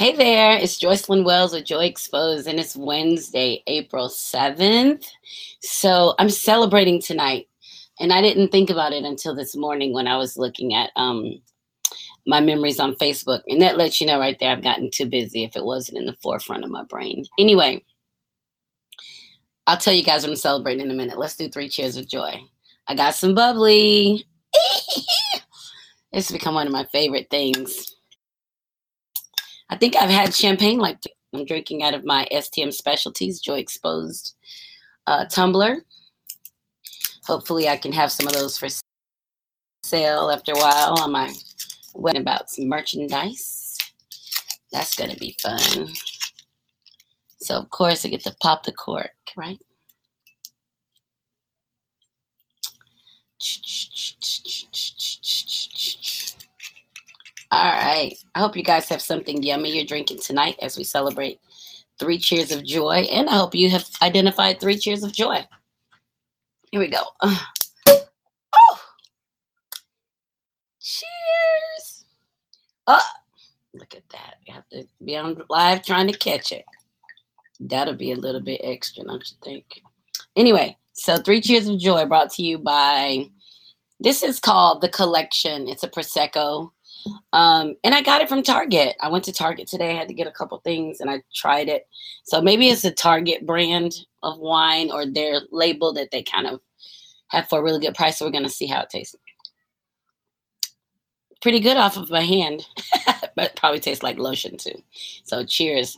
Hey there, it's Jocelyn Wells with Joy Exposed, and it's Wednesday, April 7th. So I'm celebrating tonight, and I didn't think about it until this morning when I was looking at my memories on Facebook. And that lets you know right there I've gotten too busy if it wasn't in the forefront of my brain. Anyway, I'll tell you guys what I'm celebrating in a minute. Let's do three cheers with joy. I got some bubbly. It's become one of my favorite things. I think I've had champagne like this. I'm drinking out of my STM Specialties, Joy Exposed tumbler. Hopefully I can have some of those for sale after a while on my web about some merchandise. That's going to be fun. So, of course, I get to pop the cork, right? All right. I hope you guys have something yummy you're drinking tonight as we celebrate three cheers of joy. And I hope you have identified three cheers of joy. Here we go. Oh, cheers. Oh, look at that. You have to be on live trying to catch it. That'll be a little bit extra, don't you think? Anyway, so three cheers of joy brought to you by, this is called The Collection. It's a Prosecco. And I got it from Target. I went to Target today. I had to get a couple things, and I tried it. So maybe it's a Target brand of wine or their label that they kind of have for a really good price. So we're going to see how it tastes. Pretty good off of my hand, but probably tastes like lotion too. So cheers.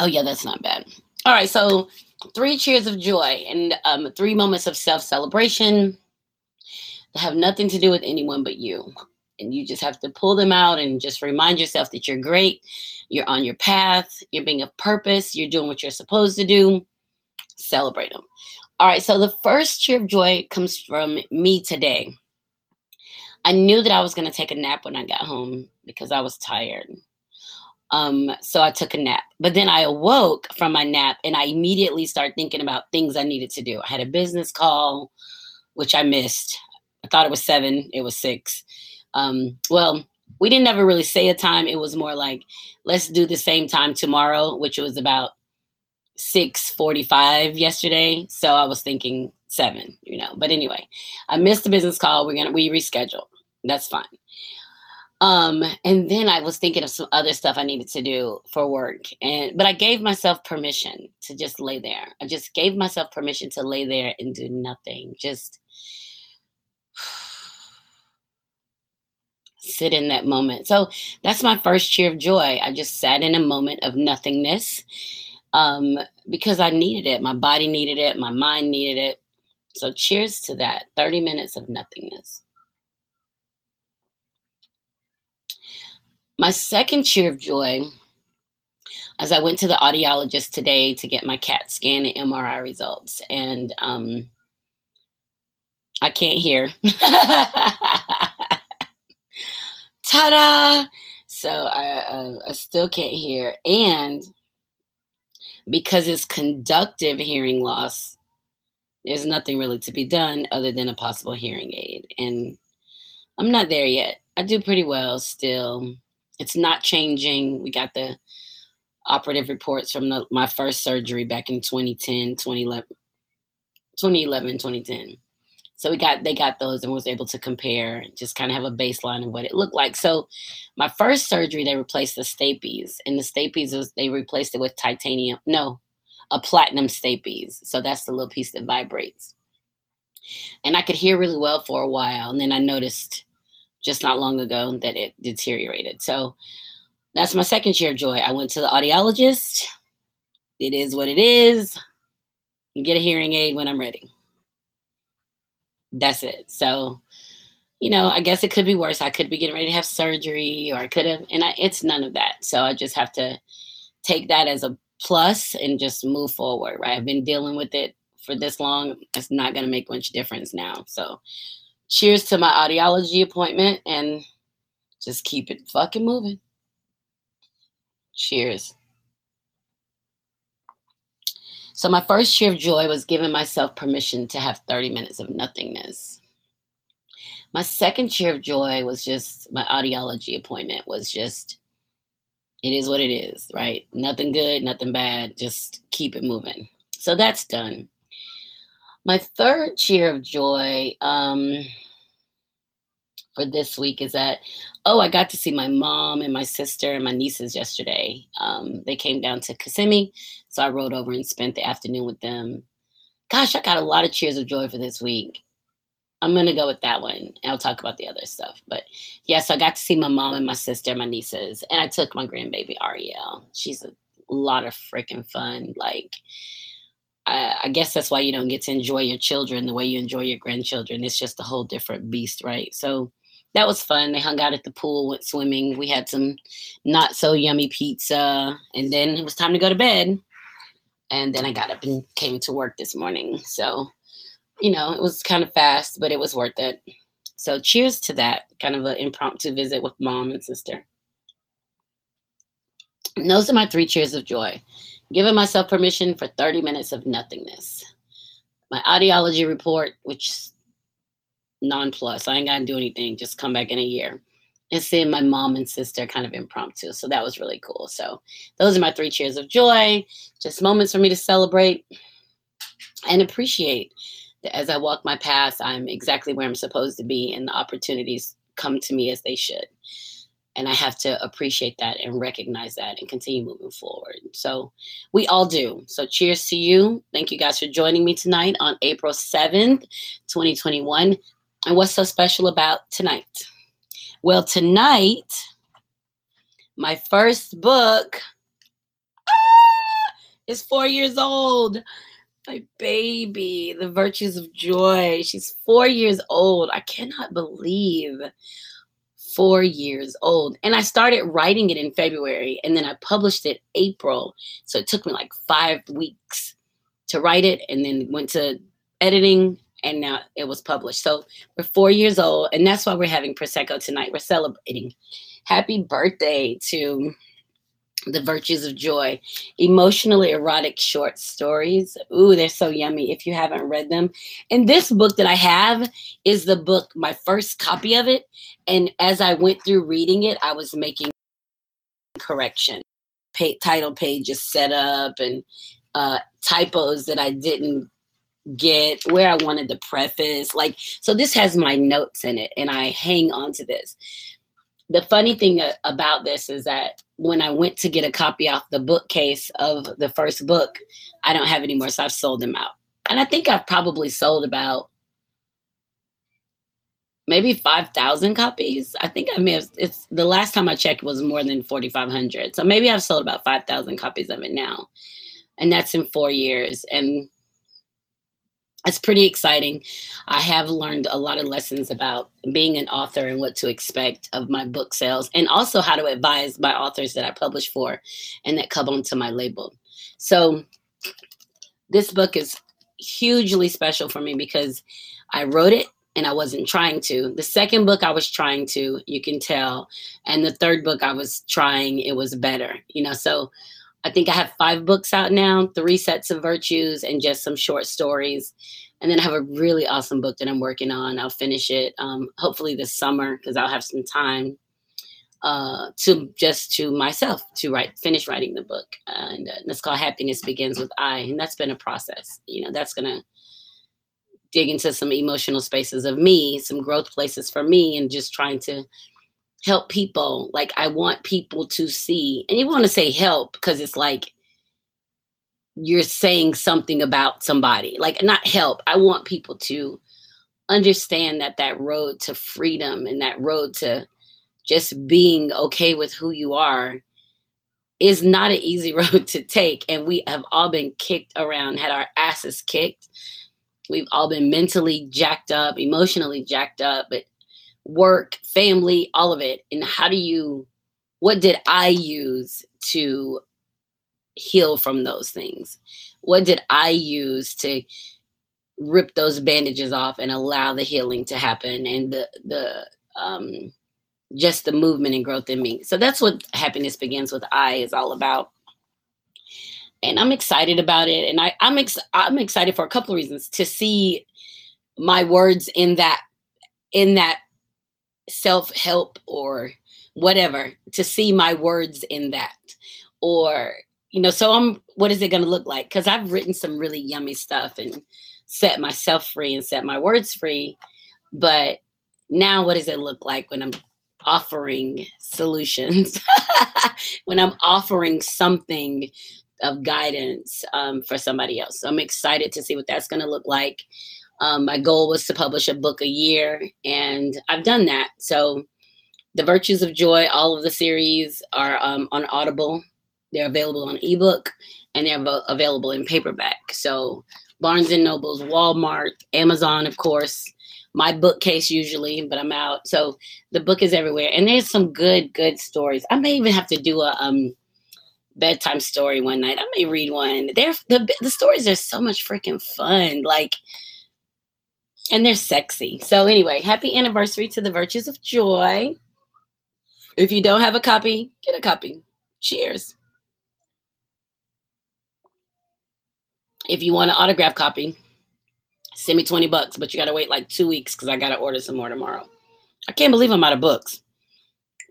Oh, yeah, that's not bad. All right, so three cheers of joy and three moments of self-celebration that have nothing to do with anyone but you. And you just have to pull them out and just remind yourself that you're great, you're on your path, you're being of purpose, you're doing what you're supposed to do. Celebrate them. All right, so the first cheer of joy comes from me today. I knew that I was going to take a nap when I got home because I was tired. So I took a nap, but then I awoke from my nap and I immediately started thinking about things I needed to do. I had a business call, which I missed. I thought it was 7. It was 6. Well, we didn't ever really say a time. It was more like, let's do the same time tomorrow, which was about 6:45 yesterday. So I was thinking 7, you know, but anyway, I missed the business call. We rescheduled. That's fine. And then I was thinking of some other stuff I needed to do for work. But I gave myself permission to just lay there. I just gave myself permission to lay there and do nothing. Just sit in that moment. So that's my first cheer of joy. I just sat in a moment of nothingness because I needed it. My body needed it. My mind needed it. So cheers to that. 30 minutes of nothingness. My second cheer of joy, as I went to the audiologist today to get my CAT scan and MRI results, and I can't hear. Ta-da! So I still can't hear, and because it's conductive hearing loss, there's nothing really to be done other than a possible hearing aid, and I'm not there yet. I do pretty well still. It's not changing. We got the operative reports from my first surgery back in 2010. So they got those and was able to compare and just kind of have a baseline of what it looked like. So my first surgery, they replaced the stapes, and the stapes, they replaced it with titanium. No, a platinum stapes. So that's the little piece that vibrates. And I could hear really well for a while. And then I noticed just not long ago that it deteriorated. So that's my second cheer of joy. I went to the audiologist. It is what it is. You get a hearing aid when I'm ready. That's it. So, you know, I guess it could be worse. I could be getting ready to have surgery, or I could have, and it's none of that. So I just have to take that as a plus and just move forward, right? I've been dealing with it for this long. It's not going to make much difference now. So cheers to my audiology appointment, and just keep it fucking moving. Cheers. So my first cheer of joy was giving myself permission to have 30 minutes of nothingness. My second year of Joy was just, my audiology appointment was just, it is what it is, right? Nothing good, nothing bad, just keep it moving. So that's done. My third year of Joy for this week is that, I got to see my mom and my sister and my nieces yesterday. They came down to Kissimmee, so I rode over and spent the afternoon with them. Gosh, I got a lot of cheers of joy for this week. I'm going to go with that one, and I'll talk about the other stuff. But, yes, I got to see my mom and my sister, my nieces, and I took my grandbaby, Arielle. She's a lot of freaking fun. Like, I guess that's why you don't get to enjoy your children the way you enjoy your grandchildren. It's just a whole different beast, right? So that was fun. They hung out at the pool, went swimming. We had some not-so-yummy pizza, and then it was time to go to bed. And then I got up and came to work this morning, so... You know, it was kind of fast, but it was worth it. So cheers to that, kind of an impromptu visit with mom and sister. And those are my three cheers of joy. Giving myself permission for 30 minutes of nothingness. My audiology report, which is nonplus. I ain't got to do anything. Just come back in a year. And seeing my mom and sister kind of impromptu. So that was really cool. So those are my three cheers of joy. Just moments for me to celebrate and appreciate. As I walk my path, I'm exactly where I'm supposed to be, and the opportunities come to me as they should. And I have to appreciate that and recognize that and continue moving forward. So we all do. So cheers to you. Thank you guys for joining me tonight on April 7th, 2021. And what's so special about tonight? Well, tonight, my first book is 4 years old. My baby, The Virtues of Joy. She's 4 years old. I cannot believe 4 years old. And I started writing it in February, and then I published it April. So it took me like 5 weeks to write it, and then went to editing, and now it was published. So we're 4 years old, and that's why we're having Prosecco tonight. We're celebrating. Happy birthday to... The Virtues of Joy, emotionally erotic short stories. Ooh, they're so yummy if you haven't read them. And this book that I have is the book, my first copy of it. And as I went through reading it, I was making correction. Title pages set up and typos that I didn't get, where I wanted the preface. Like, so this has my notes in it, and I hang on to this. The funny thing about this is that when I went to get a copy off the bookcase of the first book, I don't have any more, so I've sold them out. And I think I've probably sold about maybe 5,000 copies. I think I may have, it's the last time I checked was more than 4,500. So maybe I've sold about 5,000 copies of it now. And that's in 4 years. And it's pretty exciting. I have learned a lot of lessons about being an author and what to expect of my book sales, and also how to advise my authors that I publish for and that come onto my label. So this book is hugely special for me because I wrote it and I wasn't trying to. The second book I was trying to, you can tell. And the third book I was trying, it was better, you know, so I think I have 5 books out now, 3 sets of virtues and just some short stories. And then I have a really awesome book that I'm working on. I'll finish it hopefully this summer because I'll have some time to finish writing the book. And that's called Happiness Begins with I. And that's been a process. You know, that's going to dig into some emotional spaces of me, some growth places for me, and just trying to help people. Like, I want people to see, and you want to say help because it's like you're saying something about somebody, like not help. I want people to understand that road to freedom and that road to just being okay with who you are is not an easy road to take. And we have all been kicked around, had our asses kicked. We've all been mentally jacked up, emotionally jacked up, but work, family, all of it. And what did I use to heal from those things? What did I use to rip those bandages off and allow the healing to happen, and just the movement and growth in me? So that's what Happiness Begins with I is all about. And I'm excited about it. And I'm excited for a couple of reasons, to see my words in that self-help or whatever, to see my words in that. Or, you know, so what is it going to look like? Because I've written some really yummy stuff and set myself free and set my words free. But now what does it look like when I'm offering solutions, when I'm offering something of guidance for somebody else? So I'm excited to see what that's going to look like. My goal was to publish a book a year, and I've done that. So The Virtues of Joy, all of the series are on Audible. They're available on ebook, and they're available in paperback. So Barnes and Noble, Walmart, Amazon, of course, my bookcase usually, but I'm out. So the book is everywhere. And there's some good, good stories. I may even have to do a bedtime story one night. I may read one. The stories are so much freaking fun. Like, and they're sexy. So anyway, happy anniversary to The Virtues of Joy. If you don't have a copy, get a copy. Cheers. If you want an autograph copy, send me $20, but you got to wait like 2 weeks because I got to order some more tomorrow. I can't believe I'm out of books.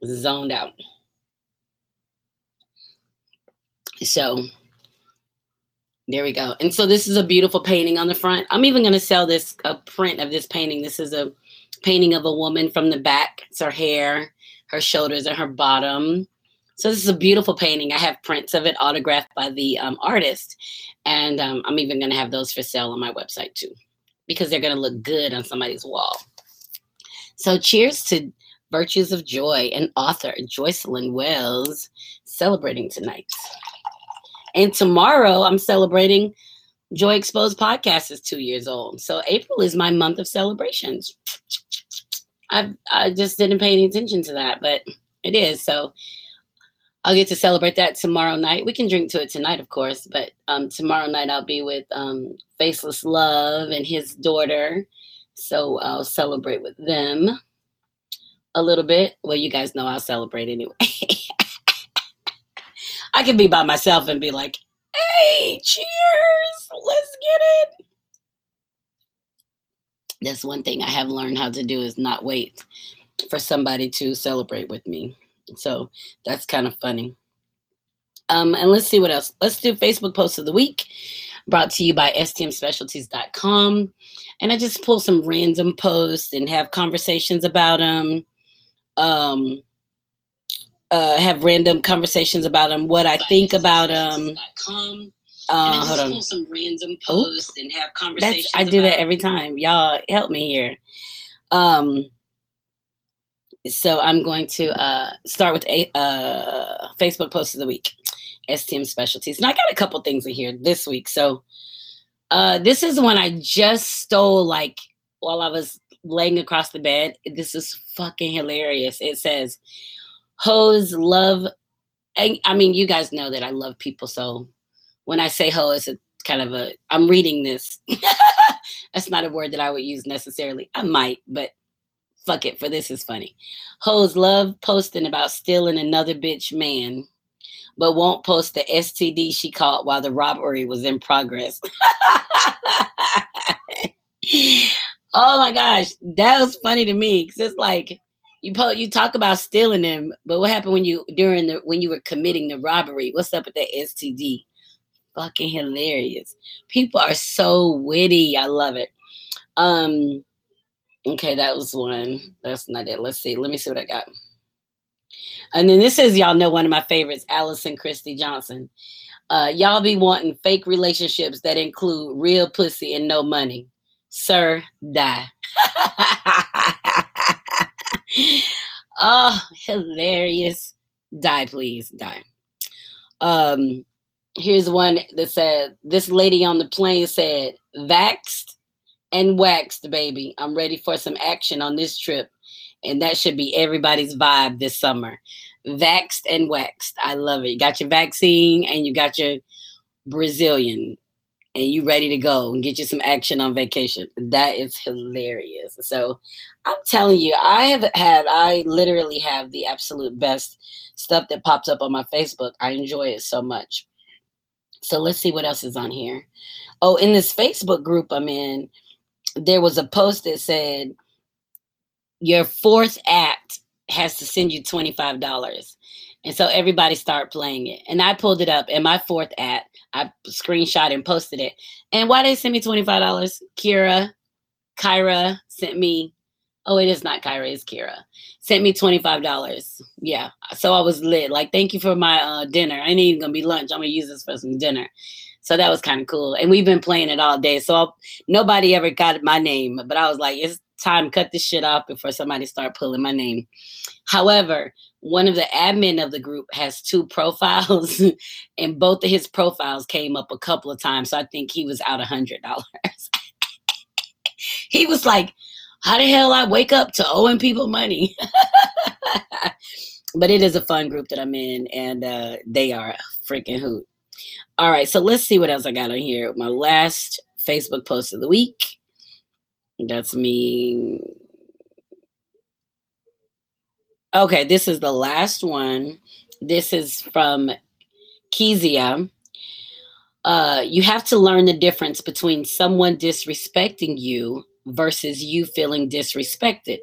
Zoned out. So there we go. And so this is a beautiful painting on the front. I'm even going to sell this, a print of this painting. This is a painting of a woman from the back. It's her hair, her shoulders, and her bottom. So this is a beautiful painting. I have prints of it autographed by the artist. And I'm even going to have those for sale on my website too, because they're going to look good on somebody's wall. So cheers to Virtues of Joy and author Jocelyn Wells, celebrating tonight. And tomorrow I'm celebrating Joy Exposed podcast is 2 years old. So April is my month of celebrations. I just didn't pay any attention to that, but it is. So I'll get to celebrate that tomorrow night. We can drink to it tonight, of course, but tomorrow night I'll be with Faceless Love and his daughter. So I'll celebrate with them a little bit. Well, you guys know I'll celebrate anyway. I can be by myself and be like, hey, cheers, let's get it. That's one thing I have learned how to do, is not wait for somebody to celebrate with me. So that's kind of funny. And let's see what else. Let's do Facebook Post of the Week, brought to you by stmspecialties.com. And I just pull some random posts and have conversations about them. Have random conversations about them, what I think about them. Hold on. Pull some random posts and have conversations. I do that every time. Y'all help me here. So I'm going to start with a Facebook Post of the Week, STM Specialties. And I got a couple things in here this week. So this is one I just stole, like, while I was laying across the bed. This is fucking hilarious. It says, hoes love, I mean, you guys know that I love people. So when I say hoe, it's a kind of a, I'm reading this. That's not a word that I would use necessarily. I might, but fuck it, for this is funny. Hoes love posting about stealing another bitch man, but won't post the STD she caught while the robbery was in progress. Oh my gosh, that was funny to me, because it's like you talk about stealing them, but what happened when you were committing the robbery? What's up with that STD? Fucking hilarious. People are so witty. I love it. Okay, that was one. That's not it. Let's see. Let me see what I got. And then this is, y'all know, one of my favorites, Allison Christy Johnson. Y'all be wanting fake relationships that include real pussy and no money. Sir, die. Oh, hilarious. Die, please. Die. Here's one that said, this lady on the plane said, vaxxed and waxed, baby. I'm ready for some action on this trip. And that should be everybody's vibe this summer. Vaxed and waxed. I love it. You got your vaccine and you got your Brazilian, and you ready to go and get you some action on vacation. That is hilarious. So I'm telling you, I literally have the absolute best stuff that pops up on my Facebook. I enjoy it so much. So let's see what else is on here. Oh, in this Facebook group I'm in, there was a post that said, your fourth act has to send you $25. And so everybody started playing it. And I pulled it up, and my fourth act, I screenshot and posted it. And why they sent me $25? Kira sent me, oh, it is not Kira, it's Kira. Sent me $25. Yeah. So I was lit. Like, thank you for my dinner. I ain't even going to be lunch. I'm going to use this for some dinner. So that was kind of cool. And we've been playing it all day. So nobody ever got my name. But I was like, it's time. Cut this shit off before somebody start pulling my name. However, one of the admin of the group has two profiles, and both of his profiles came up a couple of times. So I think he was out $100. He was like, how the hell I wake up to owing people money? But it is a fun group that I'm in, and they are a freaking hoot. All right, so let's see what else I got on here. My last Facebook post of the week. That's me. Okay, this is the last one. This is from Kezia. You have to learn the difference between someone disrespecting you versus you feeling disrespected.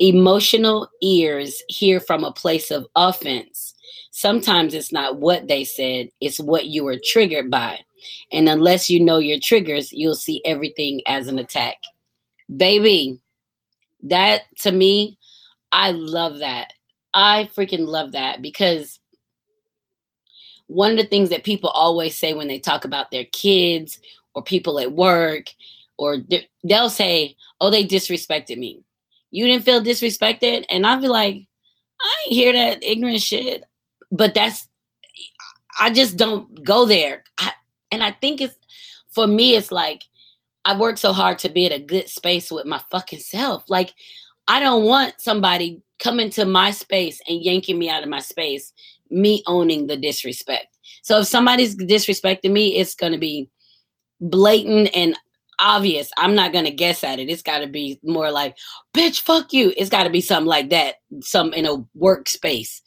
Emotional ears hear from a place of offense. Sometimes it's not what they said, it's what you were triggered by. And unless you know your triggers, you'll see everything as an attack. Baby, that to me, I love that. I freaking love that, because one of the things that people always say when they talk about their kids or people at work, or they'll say, oh, they disrespected me. You didn't feel disrespected? And I'll be like, I ain't hear that ignorant shit. But I just don't go there. I think it's, for me, it's like, I work so hard to be in a good space with my fucking self. Like, I don't want somebody coming to my space and yanking me out of my space, me owning the disrespect. So if somebody's disrespecting me, it's going to be blatant and obvious. I'm not going to guess at it. It's got to be more like, bitch, fuck you. It's got to be something like that, some in a workspace.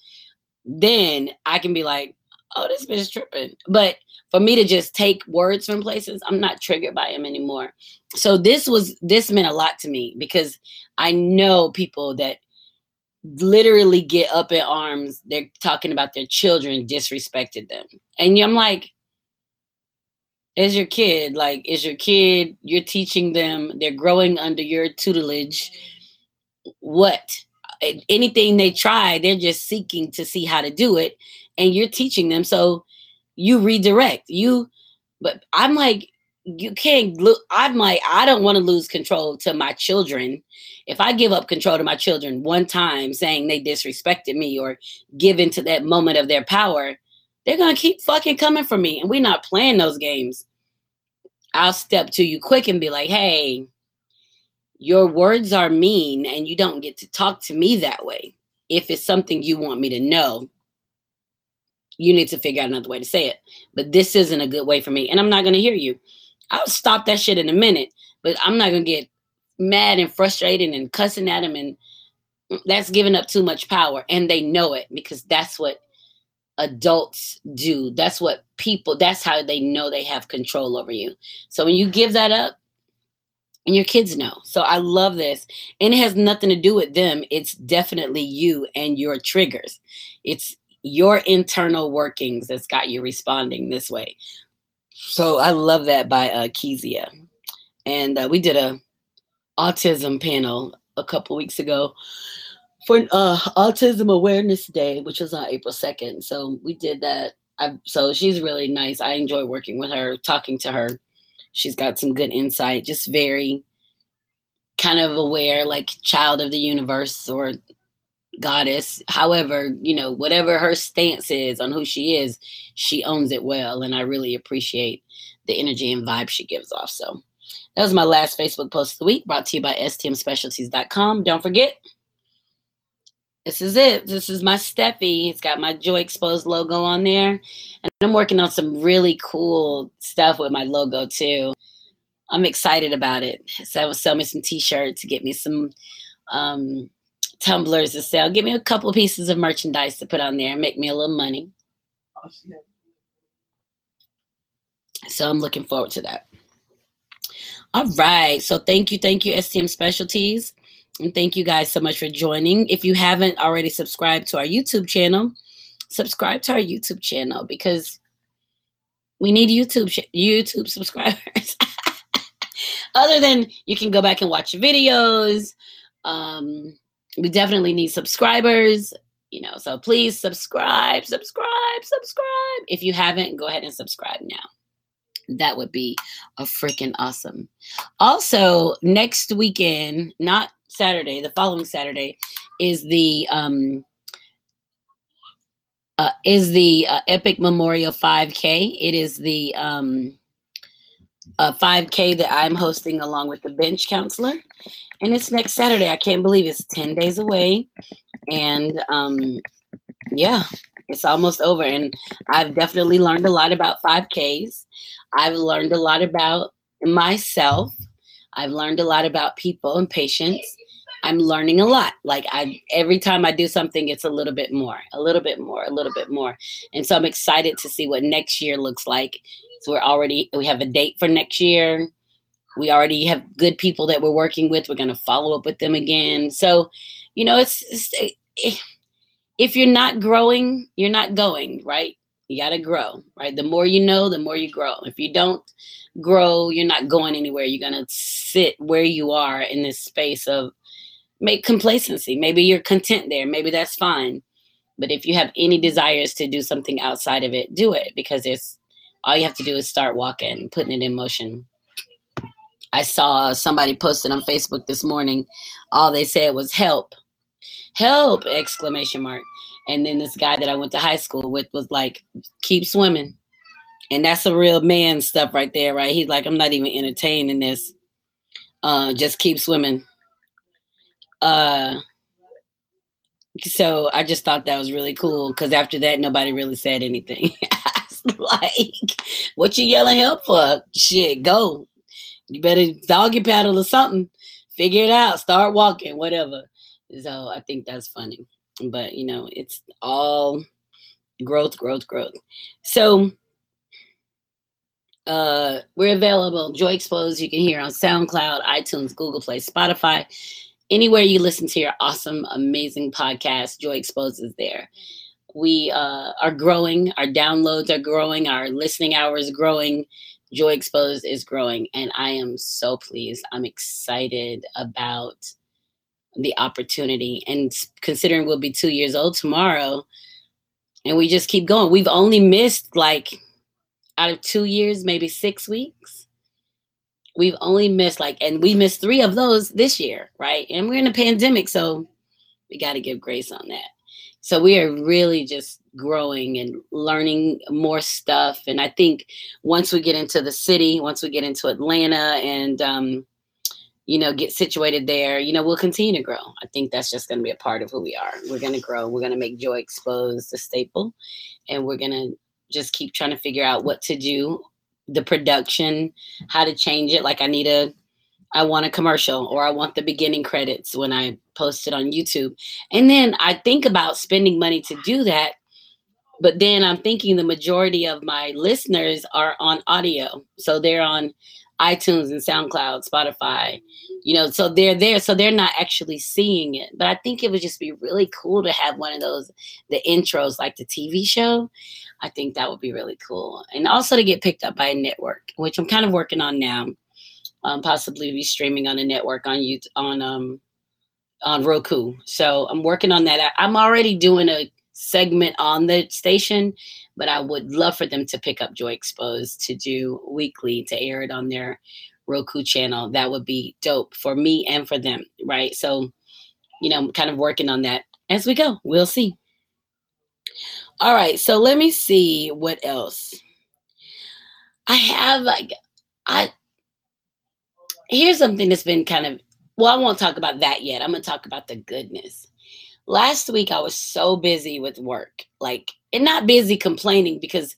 Then I can be like, oh, this bitch is tripping. But for me to just take words from places, I'm not triggered by them anymore. So this meant a lot to me, because I know people that literally get up in arms. They're talking about their children disrespected them. And I'm like, it's your kid. Like, it's your kid. You're teaching them. They're growing under your tutelage. What? Anything they try, they're just seeking to see how to do it. And you're teaching them. So you redirect. But I'm like, you can't look. I'm like, I don't want to lose control to my children. If I give up control to my children one time saying they disrespected me or give into that moment of their power, they're going to keep fucking coming for me. And we're not playing those games. I'll step to you quick and be like, hey, your words are mean and you don't get to talk to me that way. If it's something you want me to know, you need to figure out another way to say it. But this isn't a good way for me. And I'm not going to hear you. I'll stop that shit in a minute, but I'm not going to get mad and frustrated and cussing at them. And that's giving up too much power. And they know it, because that's what adults do. That's what people, that's how they know they have control over you. So when you give that up, and your kids know. So I love this. And it has nothing to do with them. It's definitely you and your triggers. It's your internal workings that's got you responding this way. So I love that by Kezia. And we did a autism panel a couple weeks ago for Autism Awareness Day, which was on April 2nd. So we did that. So she's really nice. I enjoy working with her, talking to her. She's got some good insight, just very kind of aware, like child of the universe or goddess. However, whatever her stance is on who she is, she owns it well. And I really appreciate the energy and vibe she gives off. So that was my last Facebook post of the week, brought to you by stmspecialties.com. Don't forget, this is it. This is my Steffi. It's got my Joy Exposed logo on there. And I'm working on some really cool stuff with my logo too. I'm excited about it. So I was selling me some t-shirts, get me some tumblers to sell. Give me a couple of pieces of merchandise to put on there and make me a little money. So I'm looking forward to that. All right. So thank you. Thank you, STM Specialties. And thank you guys so much for joining. If you haven't already subscribed to our YouTube channel, subscribe to our YouTube channel because we need YouTube subscribers. Other than you can go back and watch videos. We definitely need subscribers, you know, so please subscribe. If you haven't, go ahead and subscribe now. That would be a freaking awesome. Also, next weekend, not Saturday, the following Saturday is the Epic Memorial 5K. It is the 5K that I'm hosting along with the bench counselor. And it's next Saturday. I can't believe it's 10 days away. And yeah, it's almost over. And I've definitely learned a lot about 5Ks. I've learned a lot about myself. I've learned a lot about people and patience. I'm learning a lot. Like every time I do something, it's a little bit more. And so I'm excited to see what next year looks like. So we have a date for next year. We already have good people that we're working with. We're going to follow up with them again. So, you know, it's if you're not growing, you're not going, right? You got to grow, right? The more you know, the more you grow. If you don't grow, you're not going anywhere. You're going to sit where you are in this space of complacency. Maybe you're content there. Maybe that's fine. But if you have any desires to do something outside of it, do it, because all you have to do is start walking, putting it in motion. I saw somebody posted on Facebook this morning. All they said was help, exclamation mark. And then this guy that I went to high school with was like, keep swimming. And that's a real man stuff right there, right? He's like, I'm not even entertained in this. Just keep swimming. So I just thought that was really cool because after that, nobody really said anything. Like, what you yelling help for? Shit, go. You better doggy paddle or something. Figure it out. Start walking, whatever. So I think that's funny. But, you know, it's all growth. So we're available. Joy Exposed, you can hear on SoundCloud, iTunes, Google Play, Spotify. Anywhere you listen to your awesome, amazing podcast, Joy Exposed is there. We are growing. Our downloads are growing. Our listening hours growing. Joy Exposed is growing. And I am so pleased. I'm excited about the opportunity. And considering we'll be 2 years old tomorrow, and we just keep going. We've only missed, out of 2 years, maybe 6 weeks. We've only missed, and we missed 3 of those this year, right? And we're in a pandemic, so we got to give grace on that. So we are really just growing and learning more stuff. And I think once we get into the city, once we get into Atlanta and, get situated there, we'll continue to grow. I think that's just going to be a part of who we are. We're going to grow. We're going to make Joy Exposed a staple. And we're going to just keep trying to figure out what to do, the production, how to change it. Like I want a commercial, or I want the beginning credits when I post it on YouTube. And then I think about spending money to do that. But then I'm thinking the majority of my listeners are on audio. So they're on iTunes and SoundCloud, Spotify, so they're there. So they're not actually seeing it. But I think it would just be really cool to have one of those, the intros, like the TV show. I think that would be really cool. And also to get picked up by a network, which I'm kind of working on now. Possibly be streaming on a network on Roku. So I'm working on that. I'm already doing a segment on the station, but I would love for them to pick up Joy Exposed to do weekly, to air it on their Roku channel. That would be dope for me and for them, right? So, I'm kind of working on that as we go. We'll see. All right. So let me see what else. Here's something that's been I won't talk about that yet. I'm going to talk about the goodness. Last week, I was so busy with work, and not busy complaining, because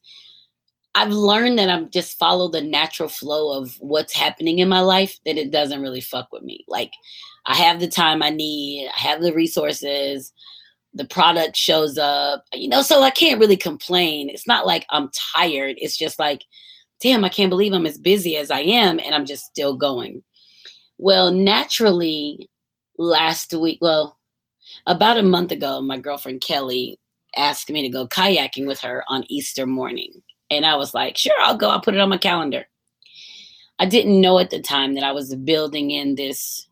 I've learned that I'm just follow the natural flow of what's happening in my life, that it doesn't really fuck with me. Like, I have the time I need. I have the resources. The product shows up, so I can't really complain. It's not like I'm tired. It's just like, damn, I can't believe I'm as busy as I am, and I'm just still going. Well, naturally, last week, well, about a month ago, my girlfriend Kelly asked me to go kayaking with her on Easter morning. And I was like, sure, I'll go. I'll put it on my calendar. I didn't know at the time that I was building in this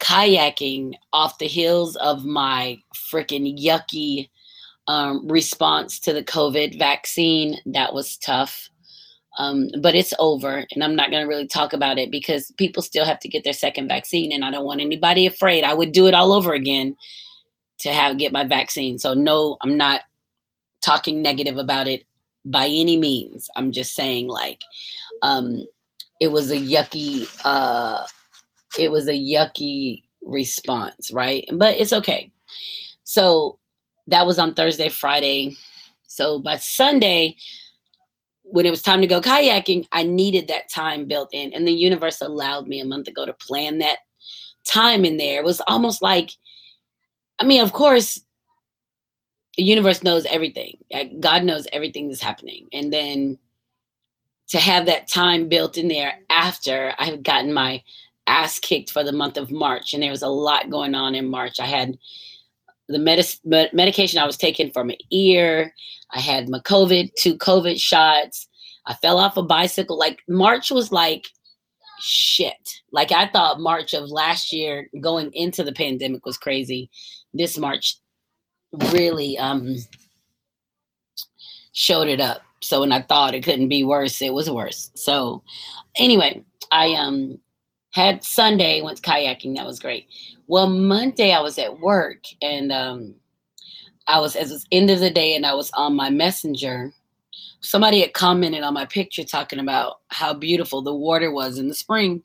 kayaking off the heels of my freaking yucky response to the COVID vaccine. That was tough. But it's over, and I'm not going to really talk about it because people still have to get their second vaccine, and I don't want anybody afraid. I would do it all over again to get my vaccine. So no, I'm not talking negative about it by any means. I'm just saying, like, it was a yucky, response. Right. But it's okay. So that was on Thursday, Friday. So by Sunday, when it was time to go kayaking, I needed that time built in. And the universe allowed me a month ago to plan that time in there. It was almost like, I mean, of course, the universe knows everything. God knows everything that's happening. And then to have that time built in there after I had gotten my ass kicked for the month of March. And there was a lot going on in March. I had the medication I was taking for my ear. I had my two COVID shots. I fell off a bicycle. Like, March was like shit. Like, I thought March of last year going into the pandemic was crazy. This March really showed it up. So when I thought it couldn't be worse, it was worse. So anyway, I had Sunday, went kayaking. That was great. Well, Monday I was at work, and it was end of the day, and I was on my messenger. Somebody had commented on my picture talking about how beautiful the water was in the spring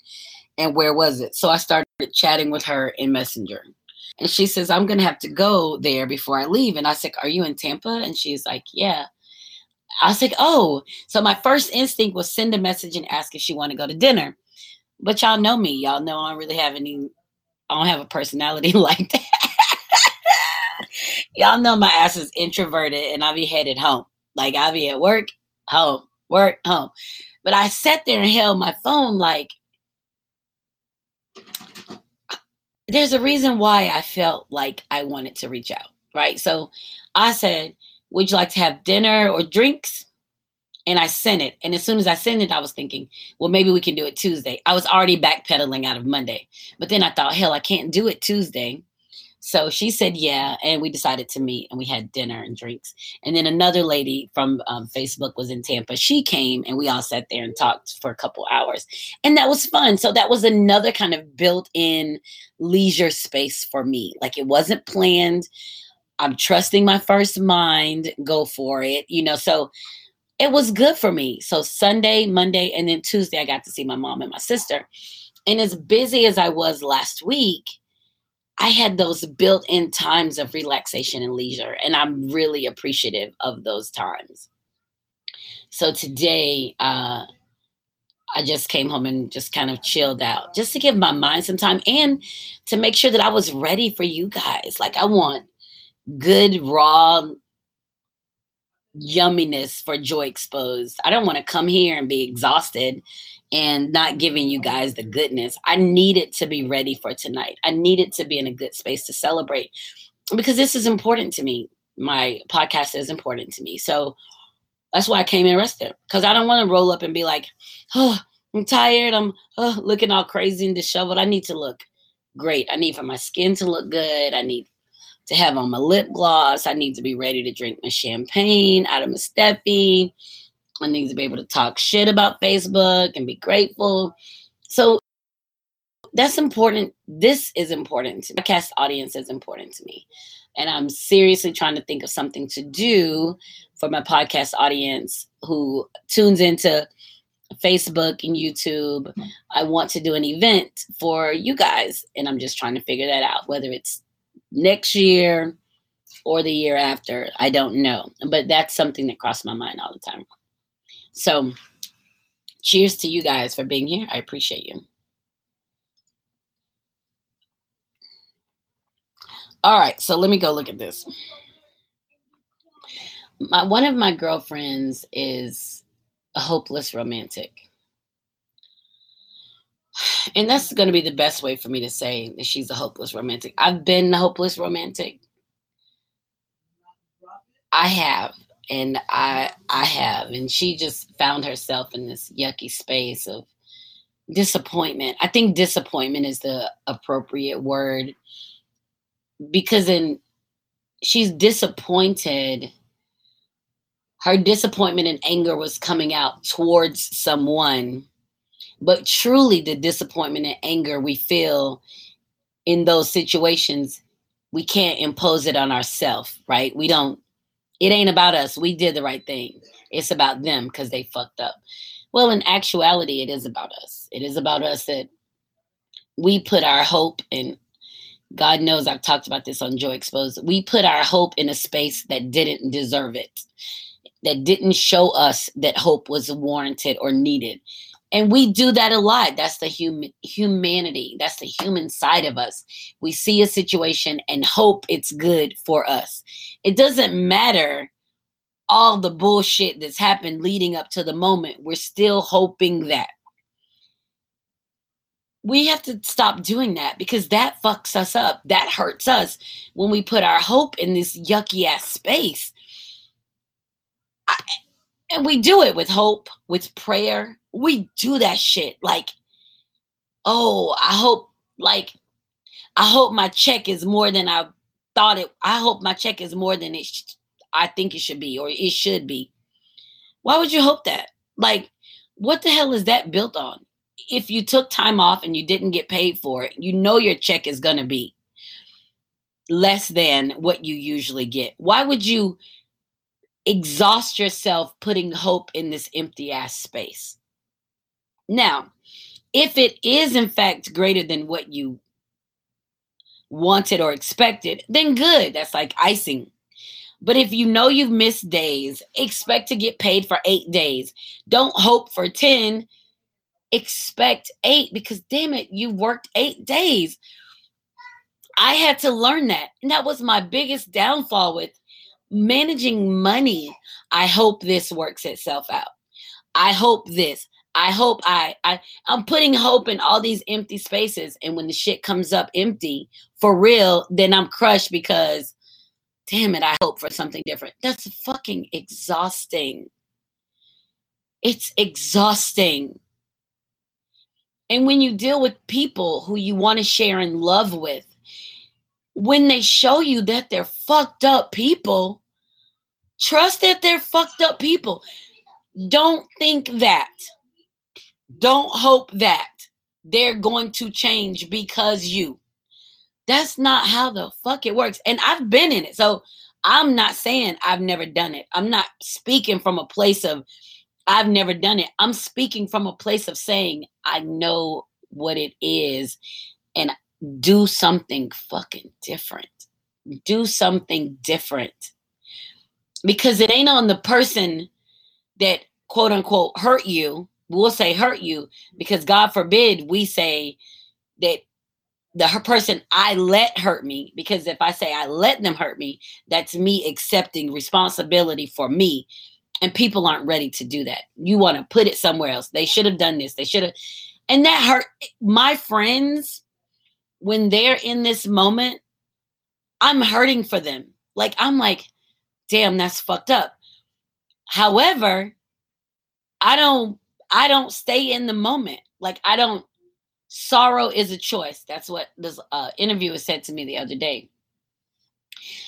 and where was it. So I started chatting with her in Messenger. And she says, I'm going to have to go there before I leave. And I said, are you in Tampa? And she's like, yeah. I was like, oh. So my first instinct was send a message and ask if she wanted to go to dinner. But y'all know me. Y'all know I don't really have I don't have a personality like that. Y'all know my ass is introverted, and I'll be headed home. Like, I'll be at work, home, work, home. But I sat there and held my phone like, there's a reason why I felt like I wanted to reach out, right? So I said, would you like to have dinner or drinks? And I sent it. And as soon as I sent it, I was thinking, well, maybe we can do it Tuesday. I was already backpedaling out of Monday. But then I thought, hell, I can't do it Tuesday. So she said, yeah. And we decided to meet, and we had dinner and drinks. And then another lady from Facebook was in Tampa. She came, and we all sat there and talked for a couple hours. And that was fun. So that was another kind of built-in leisure space for me. Like, it wasn't planned. I'm trusting my first mind. Go for it. You know, so it was good for me. So Sunday, Monday, and then Tuesday, I got to see my mom and my sister. And as busy as I was last week, I had those built-in times of relaxation and leisure, and I'm really appreciative of those times. So today, I just came home and just kind of chilled out, just to give my mind some time and to make sure that I was ready for you guys. Like, I want good, raw yumminess for Joy Exposed. I don't want to come here and be exhausted and not giving you guys the goodness. I needed to be ready for tonight. I needed to be in a good space to celebrate because this is important to me. My podcast is important to me. So that's why I came and rested, because I don't want to roll up and be like, oh, I'm tired. I'm looking all crazy and disheveled. I need to look great. I need for my skin to look good. I need to have on my lip gloss. I need to be ready to drink my champagne out of my Steffi. I need to be able to talk shit about Facebook and be grateful. So that's important. This is important to me. Podcast audience is important to me. And I'm seriously trying to think of something to do for my podcast audience who tunes into Facebook and YouTube. I want to do an event for you guys. And I'm just trying to figure that out, whether it's next year or the year after. I don't know. But that's something that crossed my mind all the time. So cheers to you guys for being here. I appreciate you. All right, so let me go look at this. One of my girlfriends is a hopeless romantic. and that's going to be the best way for me to say that she's a hopeless romantic. I've been a hopeless romantic. I have. And she just found herself in this yucky space of disappointment. I think disappointment is the appropriate word, because she's disappointed. Her disappointment and anger was coming out towards someone, but truly the disappointment and anger we feel in those situations, we can't impose it on ourselves, right? It ain't about us. We did the right thing. It's about them because they fucked up. Well, in actuality, it is about us. It is about us that we put our hope in. God knows I've talked about this on Joy Exposed. We put our hope in a space that didn't deserve it, that didn't show us that hope was warranted or needed. And we do that a lot. That's the humanity. That's the human side of us. We see a situation and hope it's good for us. It doesn't matter all the bullshit that's happened leading up to the moment. We're still hoping that. We have to stop doing that, because that fucks us up. That hurts us when we put our hope in this yucky ass space. And we do it with hope, with prayer. We do that shit. Like, oh, I hope my check is more than I thought it. I hope my check is more than I think it should be, or it should be. Why would you hope that? Like, what the hell is that built on? If you took time off and you didn't get paid for it, you know your check is going to be less than what you usually get. Why would you exhaust yourself putting hope in this empty ass space? Now, if it is in fact greater than what you wanted or expected, then good. That's like icing. But if you know you've missed days, expect to get paid for 8 days. Don't hope for 10. Expect 8, because damn it, you worked 8 days. I had to learn that. And that was my biggest downfall with managing money. I hope this works itself out. I hope this. I hope I'm putting hope in all these empty spaces. And when the shit comes up empty for real, then I'm crushed because damn it, I hope for something different. That's fucking exhausting. It's exhausting. And when you deal with people who you want to share in love with, when they show you that they're fucked up people, trust that they're fucked up people. Don't think that. Don't hope that they're going to change because you. That's not how the fuck it works. And I've been in it. So I'm not saying I've never done it. I'm not speaking from a place of I've never done it. I'm speaking from a place of saying I know what it is and do something fucking different. Do something different. Because it ain't on the person that quote unquote hurt you. We'll say hurt you because God forbid we say that the person I let hurt me, because if I say I let them hurt me, that's me accepting responsibility for me. And people aren't ready to do that. You want to put it somewhere else. They should have done this. They should have. And that hurt. My friends, when they're in this moment, I'm hurting for them. Like, I'm like, damn, that's fucked up. However, I don't stay in the moment. Like, I don't. Sorrow is a choice. That's what this interviewer said to me the other day.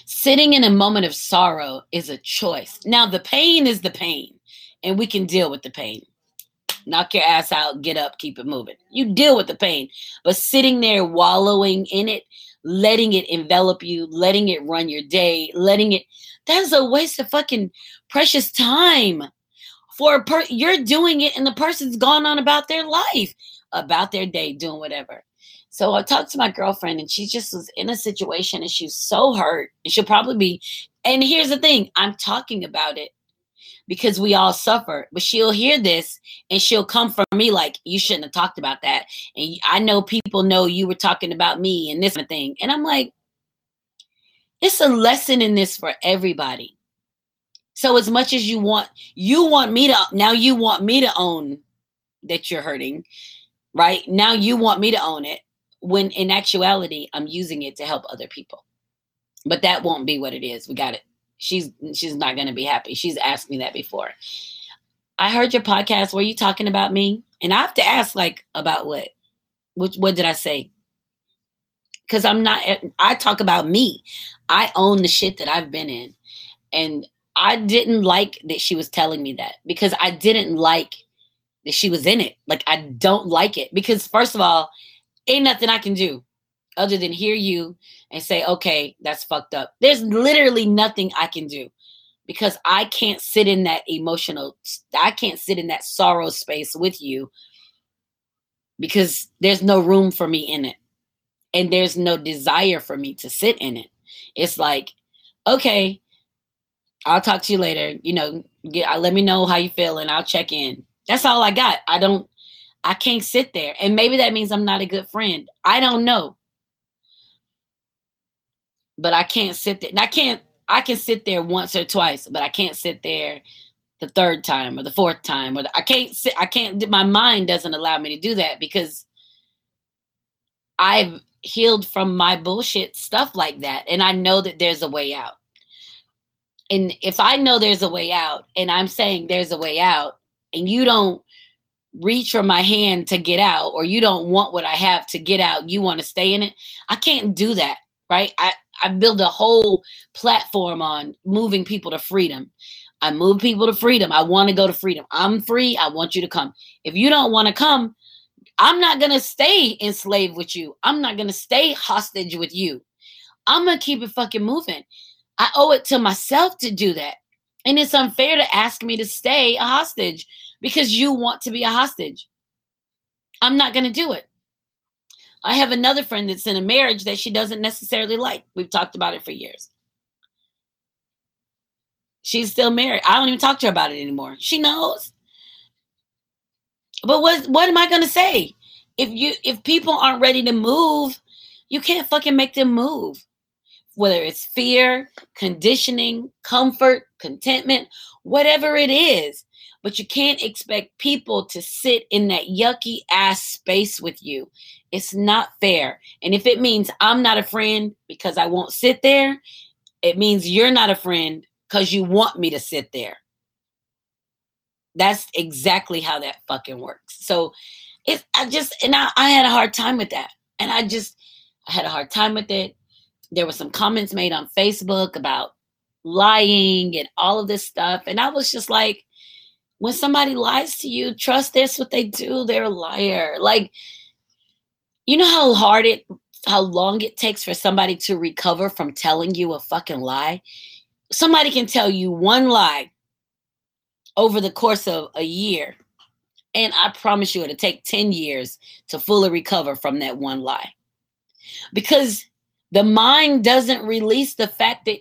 Sitting in a moment of sorrow is a choice. Now, the pain is the pain, and we can deal with the pain. Knock your ass out, get up, keep it moving. You deal with the pain, but sitting there wallowing in it, letting it envelop you, letting it run your day, that's a waste of fucking precious time. You're doing it, and the person's gone on about their life, about their day, doing whatever. So I talked to my girlfriend, and she just was in a situation, and she's so hurt. And she'll probably be, and here's the thing, I'm talking about it because we all suffer, but she'll hear this and she'll come for me like, you shouldn't have talked about that. And I know people know you were talking about me and this thing. And I'm like, it's a lesson in this for everybody. So as much as you want me to own that you're hurting. right? Now you want me to own it when in actuality, I'm using it to help other people. But that won't be what it is. We got it. She's not going to be happy. She's asked me that before. I heard your podcast. Were you talking about me? And I have to ask, like, about what? What did I say? Because I talk about me. I own the shit that I've been in. And I didn't like that she was telling me that, because I didn't like that she was in it. Like, I don't like it. Because first of all, ain't nothing I can do other than hear you and say, okay, that's fucked up. There's literally nothing I can do, because I can't sit in that sorrow space with you, because there's no room for me in it. And there's no desire for me to sit in it. It's like, okay, I'll talk to you later. You know, let me know how you feel and I'll check in. That's all I got. I can't sit there. And maybe that means I'm not a good friend. I don't know. But I can't sit there. And I can sit there once or twice, but I can't sit there the third time or the fourth time. My mind doesn't allow me to do that, because I've healed from my bullshit stuff like that. And I know that there's a way out. And if I know there's a way out, and I'm saying there's a way out, and you don't reach for my hand to get out, or you don't want what I have to get out, you want to stay in it, I can't do that, right? I build a whole platform on moving people to freedom. I move people to freedom. I want to go to freedom. I'm free. I want you to come. If you don't want to come, I'm not going to stay enslaved with you. I'm not going to stay hostage with you. I'm going to keep it fucking moving. I owe it to myself to do that. And it's unfair to ask me to stay a hostage because you want to be a hostage. I'm not going to do it. I have another friend that's in a marriage that she doesn't necessarily like. We've talked about it for years. She's still married. I don't even talk to her about it anymore. She knows. But what am I going to say? If people aren't ready to move, you can't fucking make them move. Whether it's fear, conditioning, comfort, contentment, whatever it is. But you can't expect people to sit in that yucky ass space with you. It's not fair. And if it means I'm not a friend because I won't sit there, it means you're not a friend because you want me to sit there. That's exactly how that fucking works. So I had a hard time with that. And I had a hard time with it. There were some comments made on Facebook about lying and all of this stuff. And I was just like, when somebody lies to you, trust that's what they do. They're a liar. Like, you know how long it takes for somebody to recover from telling you a fucking lie? Somebody can tell you one lie over the course of a year. And I promise you it'll take 10 years to fully recover from that one lie. Because the mind doesn't release the fact that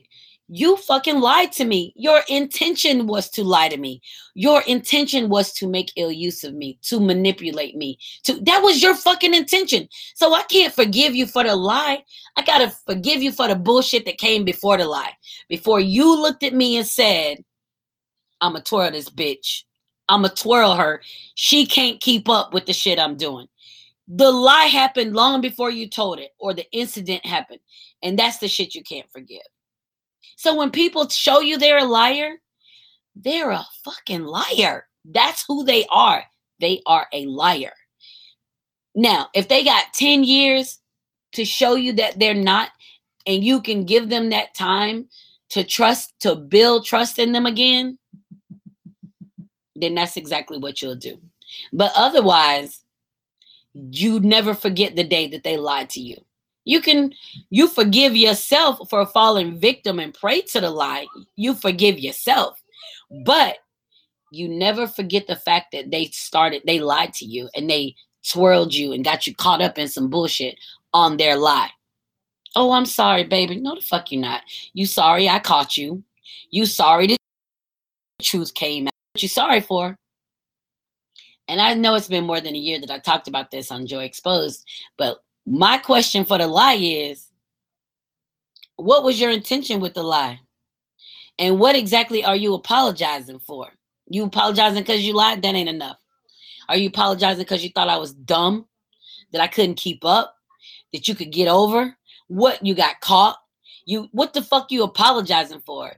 you fucking lied to me. Your intention was to lie to me. Your intention was to make ill use of me, to manipulate me. That was your fucking intention. So I can't forgive you for the lie. I got to forgive you for the bullshit that came before the lie. Before you looked at me and said, I'm going to twirl this bitch. I'm going to twirl her. She can't keep up with the shit I'm doing. The lie happened long before you told it, or the incident happened. And that's the shit you can't forgive. So when people show you they're a liar, they're a fucking liar. That's who they are. They are a liar. Now, if they got 10 years to show you that they're not, and you can give them that time to trust, to build trust in them again, then that's exactly what you'll do. But otherwise, you never forget the day that they lied to you. You forgive yourself for falling victim and prey to the lie. You forgive yourself, but you never forget the fact that they lied to you and they twirled you and got you caught up in some bullshit on their lie. Oh, I'm sorry, baby. No, the fuck you're not. You sorry I caught you. You sorry the truth came out. What you sorry for? And I know it's been more than a year that I talked about this on Joy Exposed, but my question for the lie is, what was your intention with the lie? And what exactly are you apologizing for? You apologizing because you lied? That ain't enough. Are you apologizing because you thought I was dumb, that I couldn't keep up, that you could get over? What, you got caught? What the fuck you apologizing for?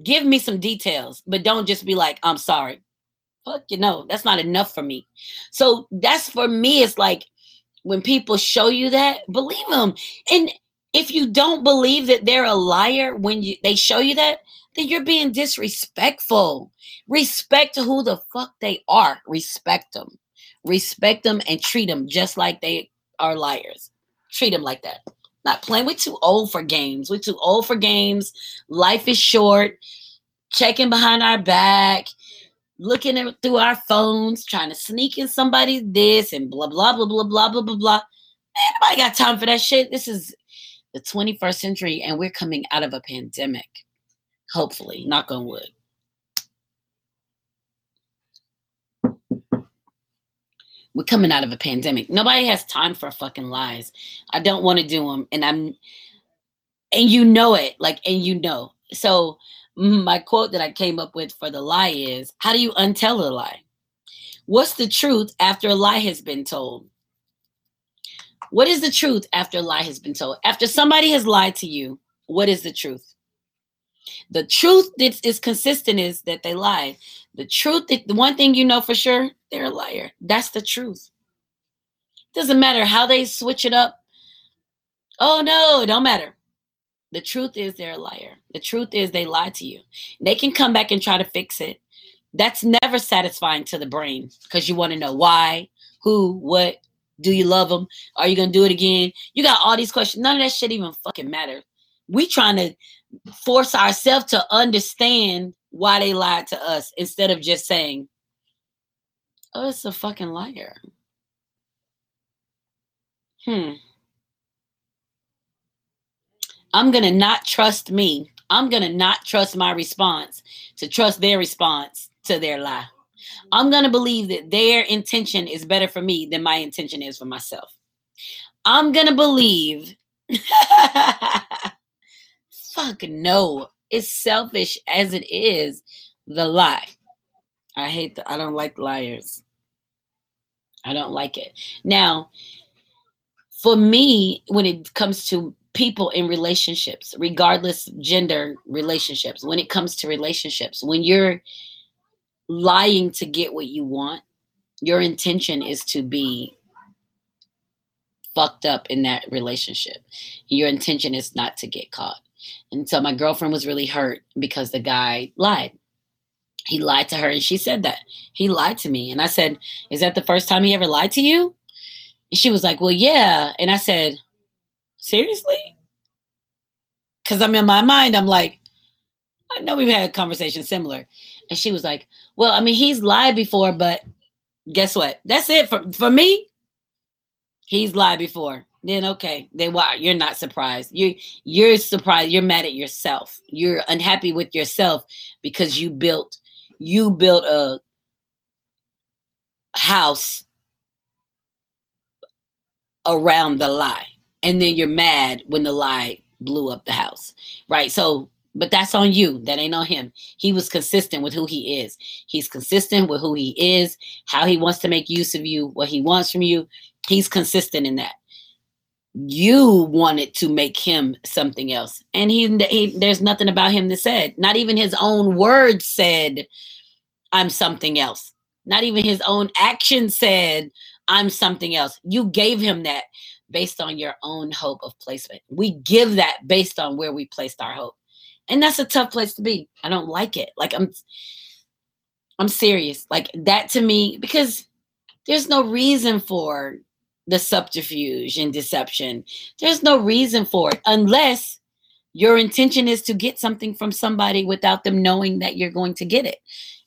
Give me some details, but don't just be like, I'm sorry. Fuck, you know, that's not enough for me. So that's, for me, it's like, when people show you that, believe them. And if you don't believe that they're a liar when they show you that, then you're being disrespectful. Respect who the fuck they are. Respect them. Respect them and treat them just like they are liars. Treat them like that. Not playing. We're too old for games. We're too old for games. Life is short. Checking behind our back. Looking at, through our phones, trying to sneak in somebody's this and blah, blah, blah, blah, blah, blah, blah, blah. Anybody got time for that shit? This is the 21st century, and we're coming out of a pandemic. Hopefully, knock on wood. We're coming out of a pandemic. Nobody has time for fucking lies. I don't want to do them, and you know it, like, and you know. So my quote that I came up with for the lie is, how do you untell a lie? What's the truth after a lie has been told? What is the truth after a lie has been told? After somebody has lied to you, what is the truth? The truth that is consistent is that they lied. The truth, that the one thing you know for sure, they're a liar. That's the truth. Doesn't matter how they switch it up. Oh, no, it don't matter. The truth is they're a liar. The truth is they lied to you. They can come back and try to fix it. That's never satisfying to the brain because you want to know why, who, what, do you love them? Are you going to do it again? You got all these questions. None of that shit even fucking matters. We trying to force ourselves to understand why they lied to us instead of just saying, oh, it's a fucking liar. I'm going to not trust me. I'm going to not trust my response to trust their response to their lie. I'm going to believe that their intention is better for me than my intention is for myself. I'm going to believe. Fuck no. It's selfish as it is the lie. I don't like liars. I don't like it. Now, for me, when it comes to people in relationships, regardless gender relationships, when it comes to relationships, when you're lying to get what you want, your intention is to be fucked up in that relationship. Your intention is not to get caught. And so my girlfriend was really hurt because the guy lied. He lied to her, and she said that. He lied to me. And I said, is that the first time he ever lied to you? And she was like, well, yeah. And I said, seriously? Because I'm in my mind, I'm like, I know we've had a conversation similar. And she was like, well, I mean, he's lied before, but guess what? That's it. For me, he's lied before. Then, okay, then why? You're not surprised. You're surprised. You're mad at yourself. You're unhappy with yourself because you built a house around the lie. And then you're mad when the lie blew up the house, right? So, but that's on you. That ain't on him. He was consistent with who he is. He's consistent with who he is, how he wants to make use of you, what he wants from you. He's consistent in that. You wanted to make him something else. And he there's nothing about him that said, not even his own words said, I'm something else. Not even his own action said, I'm something else. You gave him that based on your own hope of placement. We give that based on where we placed our hope. And that's a tough place to be. I don't like it. Like, I'm serious. Like, that to me, because there's no reason for the subterfuge and deception. There's no reason for it unless your intention is to get something from somebody without them knowing that you're going to get it.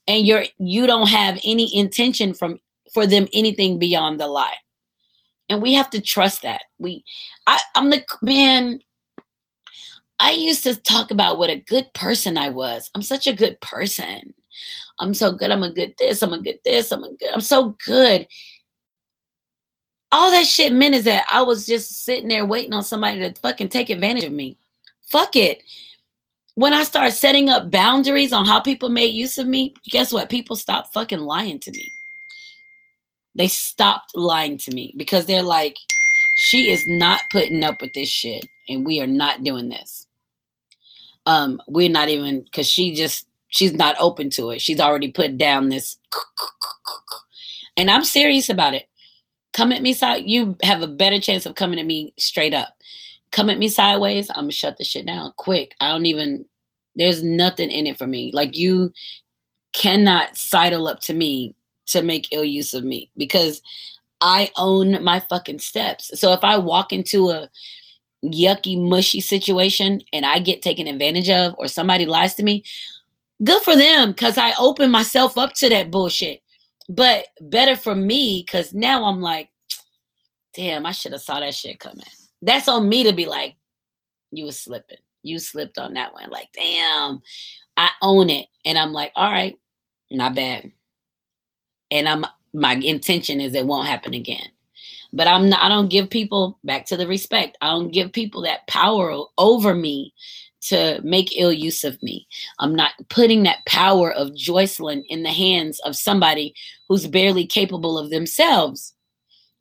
And you don't have any intention for them anything beyond the lie. And we have to trust that. I used to talk about what a good person I was. I'm such a good person. I'm so good. I'm a good this. I'm a good this. I'm so good. All that shit meant is that I was just sitting there waiting on somebody to fucking take advantage of me. Fuck it. When I started setting up boundaries on how people made use of me, guess what? People stopped fucking lying to me. they stopped lying to me because they're like, she is not putting up with this shit and we are not doing this. We're not even, because she's not open to it. She's already put down this. And I'm serious about it. Come at me side. You have a better chance of coming at me straight up. Come at me sideways. I'm going to shut the shit down quick. I don't even, there's nothing in it for me. Like, you cannot sidle up to me to make ill use of me because I own my fucking steps. So if I walk into a yucky, mushy situation and I get taken advantage of or somebody lies to me, good for them because I opened myself up to that bullshit. But better for me because now I'm like, damn, I should have saw that shit coming. That's on me to be like, you were slipping. You slipped on that one. Like, damn, I own it. And I'm like, all right, not bad. And my intention is it won't happen again. But I don't give people, back to the respect, I don't give people that power over me to make ill use of me. I'm not putting that power of Jocelyn in the hands of somebody who's barely capable of themselves.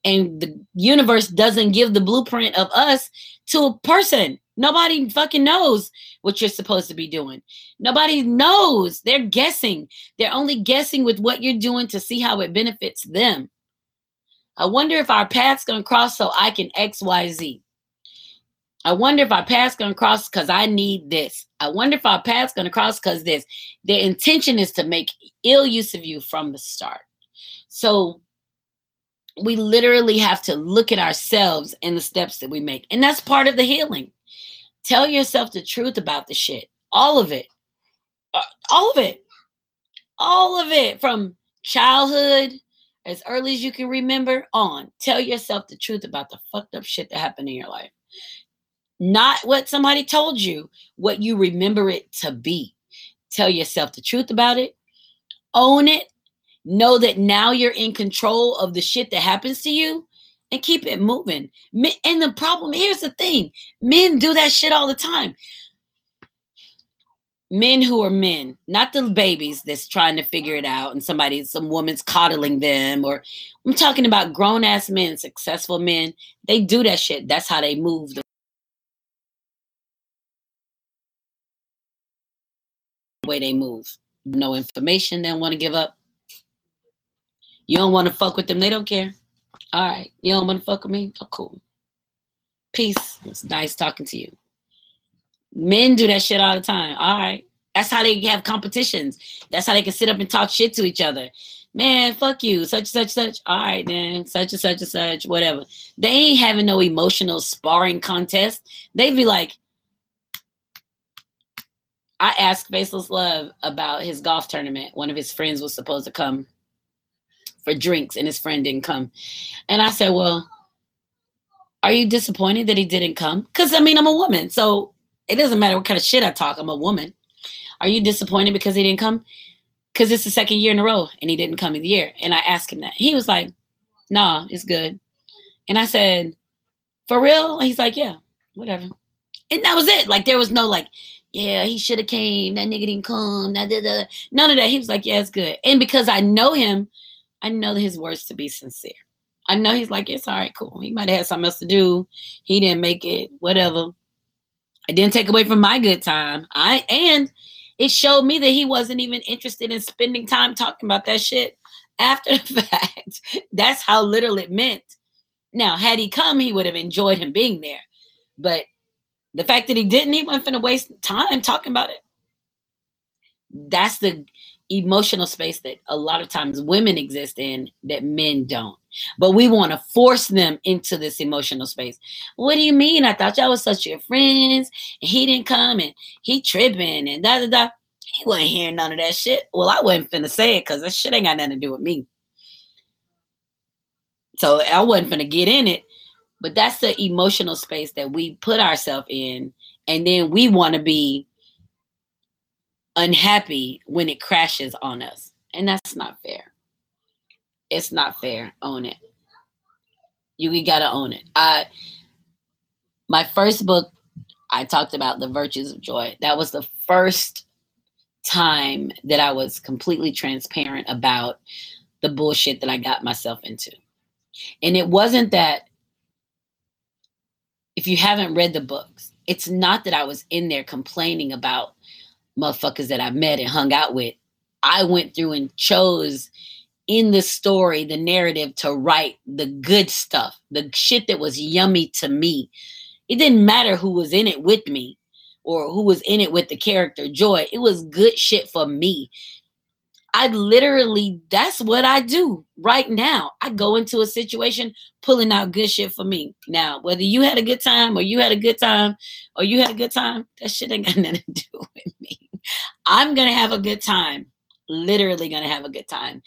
And the universe doesn't give the blueprint of us to a person. Nobody fucking knows what you're supposed to be doing. Nobody knows. They're guessing. They're only guessing with what you're doing to see how it benefits them. I wonder if our path's going to cross so I can X, Y, Z. I wonder if our path's going to cross because I need this. I wonder if our path's going to cross because this. Their intention is to make ill use of you from the start. So we literally have to look at ourselves and the steps that we make. And that's part of the healing. Tell yourself the truth about the shit. All of it. All of it. All of it from childhood, as early as you can remember on. Tell yourself the truth about the fucked up shit that happened in your life. Not what somebody told you, what you remember it to be. Tell yourself the truth about it. Own it. Know that now you're in control of the shit that happens to you and keep it moving. And the problem, here's the thing. Men do that shit all the time. Men who are men, not the babies that's trying to figure it out and some woman's coddling them, or I'm talking about grown ass men, successful men. They do that shit. That's how they move. The way they move. No information they don't want to give up. You don't want to fuck with them. They don't care. All right. You don't want to fuck with me? Oh, cool. Peace. It's nice talking to you. Men do that shit all the time. All right. That's how they have competitions. That's how they can sit up and talk shit to each other. Man, fuck you. Such, such, such. All right, then. Such and such and such. Whatever. They ain't having no emotional sparring contest. They'd be like, I asked Faceless Love about his golf tournament. One of his friends was supposed to come for drinks and his friend didn't come. And I said, well, are you disappointed that he didn't come? Because, I mean, I'm a woman, so it doesn't matter what kind of shit I talk. I'm a woman. Are you disappointed because he didn't come? Because it's the second year in a row and he didn't come in the year. And I asked him that. He was like, nah, it's good. And I said, for real? And he's like, yeah, whatever. And that was it. Like, there was no like, yeah, he should have came. That nigga didn't come. None of that. He was like, yeah, it's good. And because I know him, I know his words to be sincere. I know he's like, it's all right, cool. He might have had something else to do. He didn't make it, whatever. It didn't take away from my good time. And it showed me that he wasn't even interested in spending time talking about that shit after the fact. That's how little it meant. Now, had he come, he would have enjoyed him being there. But the fact that he didn't, he wasn't finna waste time talking about it. That's the emotional space that a lot of times women exist in that men don't. But we want to force them into this emotional space. What do you mean? I thought y'all was such your friends and he didn't come and he tripping and da da da. He wasn't hearing none of that shit. Well, I wasn't finna say it because that shit ain't got nothing to do with me. So I wasn't finna get in it. But that's the emotional space that we put ourselves in. And then we want to be unhappy when it crashes on us. And that's not fair. It's not fair. Own it. You gotta own it. My first book, I talked about The Virtues of Joy. That was the first time that I was completely transparent about the bullshit that I got myself into. And it wasn't that, if you haven't read the books, it's not that I was in there complaining about motherfuckers that I met and hung out with. I went through and chose in the story, the narrative, to write the good stuff, the shit that was yummy to me. It didn't matter who was in it with me or who was in it with the character Joy. It was good shit for me. I literally, that's what I do right now. I go into a situation pulling out good shit for me. Now, whether you had a good time or you had a good time or you had a good time, that shit ain't got nothing to do with me. I'm going to have a good time. Literally going to have a good time.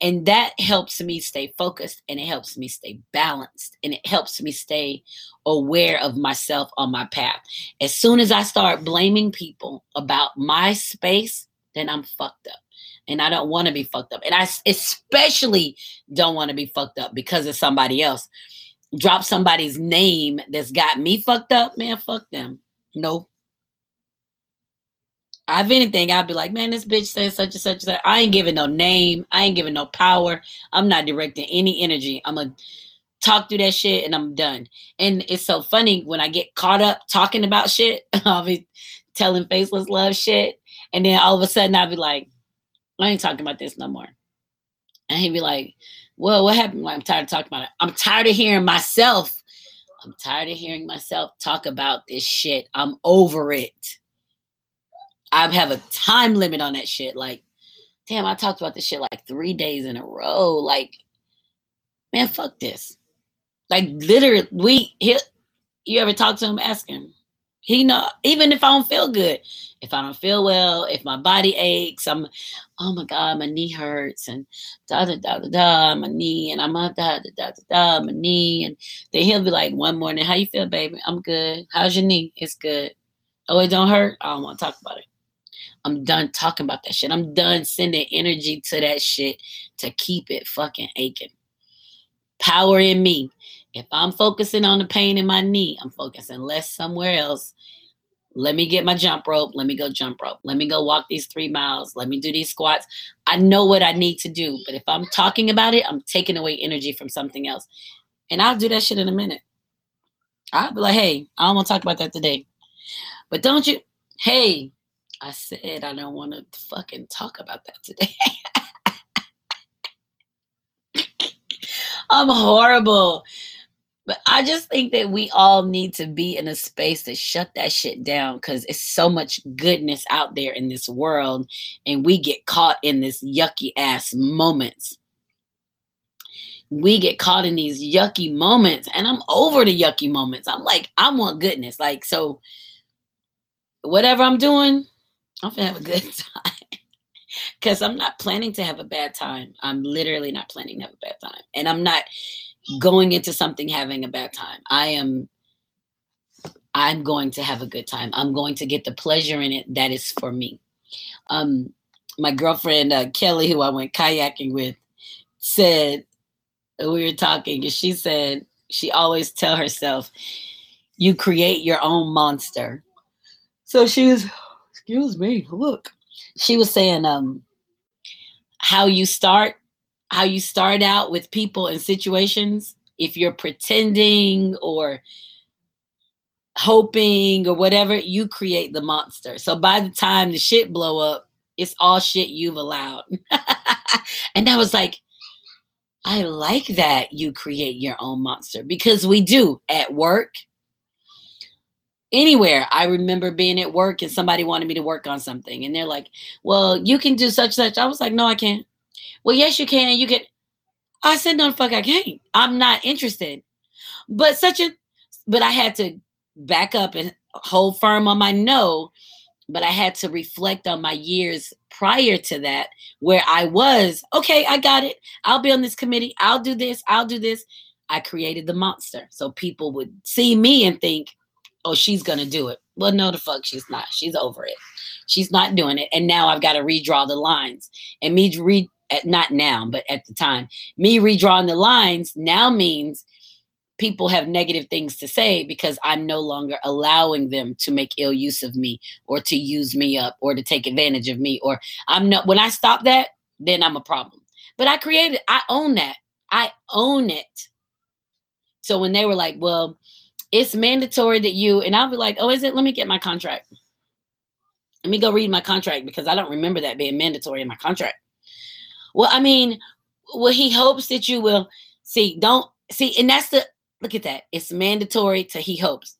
And that helps me stay focused, and it helps me stay balanced, and it helps me stay aware of myself on my path. As soon as I start blaming people about my space, then I'm fucked up. And I don't want to be fucked up. And I especially don't want to be fucked up because of somebody else. Drop somebody's name that's got me fucked up, man, fuck them. Nope. If anything, I'd be like, man, this bitch says such and such and such. I ain't giving no name. I ain't giving no power. I'm not directing any energy. I'm going to talk through that shit and I'm done. And it's so funny when I get caught up talking about shit, I'll be telling Faceless Love shit. And then all of a sudden I'll be like, I ain't talking about this no more. And he'd be like, well, what happened? Well, I'm tired of talking about it. I'm tired of hearing myself. I'm tired of hearing myself talk about this shit. I'm over it. I have a time limit on that shit. Like, damn, I talked about this shit like 3 days in a row. Like, man, fuck this. Like, literally, you ever talk to him, ask him. He know, even if I don't feel good, if I don't feel well, if my body aches, oh my God, my knee hurts, and da-da-da-da-da, my knee, and I'm a da-da-da-da-da, my knee. And then he'll be like, one morning, how you feel, baby? I'm good. How's your knee? It's good. Oh, it don't hurt? I don't want to talk about it. I'm done talking about that shit. I'm done sending energy to that shit to keep it fucking aching. Power in me. If I'm focusing on the pain in my knee, I'm focusing less somewhere else. Let me get my jump rope. Let me go jump rope. Let me go walk these 3 miles. Let me do these squats. I know what I need to do. But if I'm talking about it, I'm taking away energy from something else. And I'll do that shit in a minute. I'll be like, hey, I don't want to talk about that today. But don't you, hey, I said I don't want to fucking talk about that today. I'm horrible. But I just think that we all need to be in a space to shut that shit down, because it's so much goodness out there in this world, and we get caught in this yucky ass moments. We get caught in these yucky moments, and I'm over the yucky moments. I'm like, I want goodness. Like, so whatever I'm doing, I'm gonna have a good time. Because I'm not planning to have a bad time. I'm literally not planning to have a bad time. And I'm not going into something having a bad time. I'm going to have a good time. I'm going to get the pleasure in it that is for me. My girlfriend, Kelly, who I went kayaking with, said, we were talking, and she said she always tell herself, you create your own monster. So she was, excuse me, look. She was saying how you start out with people and situations, if you're pretending or hoping or whatever, you create the monster. So by the time the shit blow up, it's all shit you've allowed. And I was like, I like that you create your own monster, because we do at work. Anywhere. I remember being at work and somebody wanted me to work on something. And they're like, well, you can do such, such. I was like, no, I can't. Well, yes, you can. You can. I said, no, fuck, I can't. I'm not interested. But I had to back up and hold firm on my no. But I had to reflect on my years prior to that, where I was, okay, I got it. I'll be on this committee. I'll do this. I'll do this. I created the monster. So people would see me and think, oh, she's going to do it. Well, no, the fuck, she's not. She's over it. She's not doing it. And now I've got to redraw the lines. And not now, but at the time, me redrawing the lines now means people have negative things to say, because I'm no longer allowing them to make ill use of me or to use me up or to take advantage of me. Or when I stop that, then I'm a problem. But I created, I own that. I own it. So when they were like, well, it's mandatory that you, and I'll be like, oh, is it? Let me get my contract. Let me go read my contract, because I don't remember that being mandatory in my contract. Well, I mean, well, he hopes that you will see, don't see. And that's the, look at that. It's mandatory to he hopes.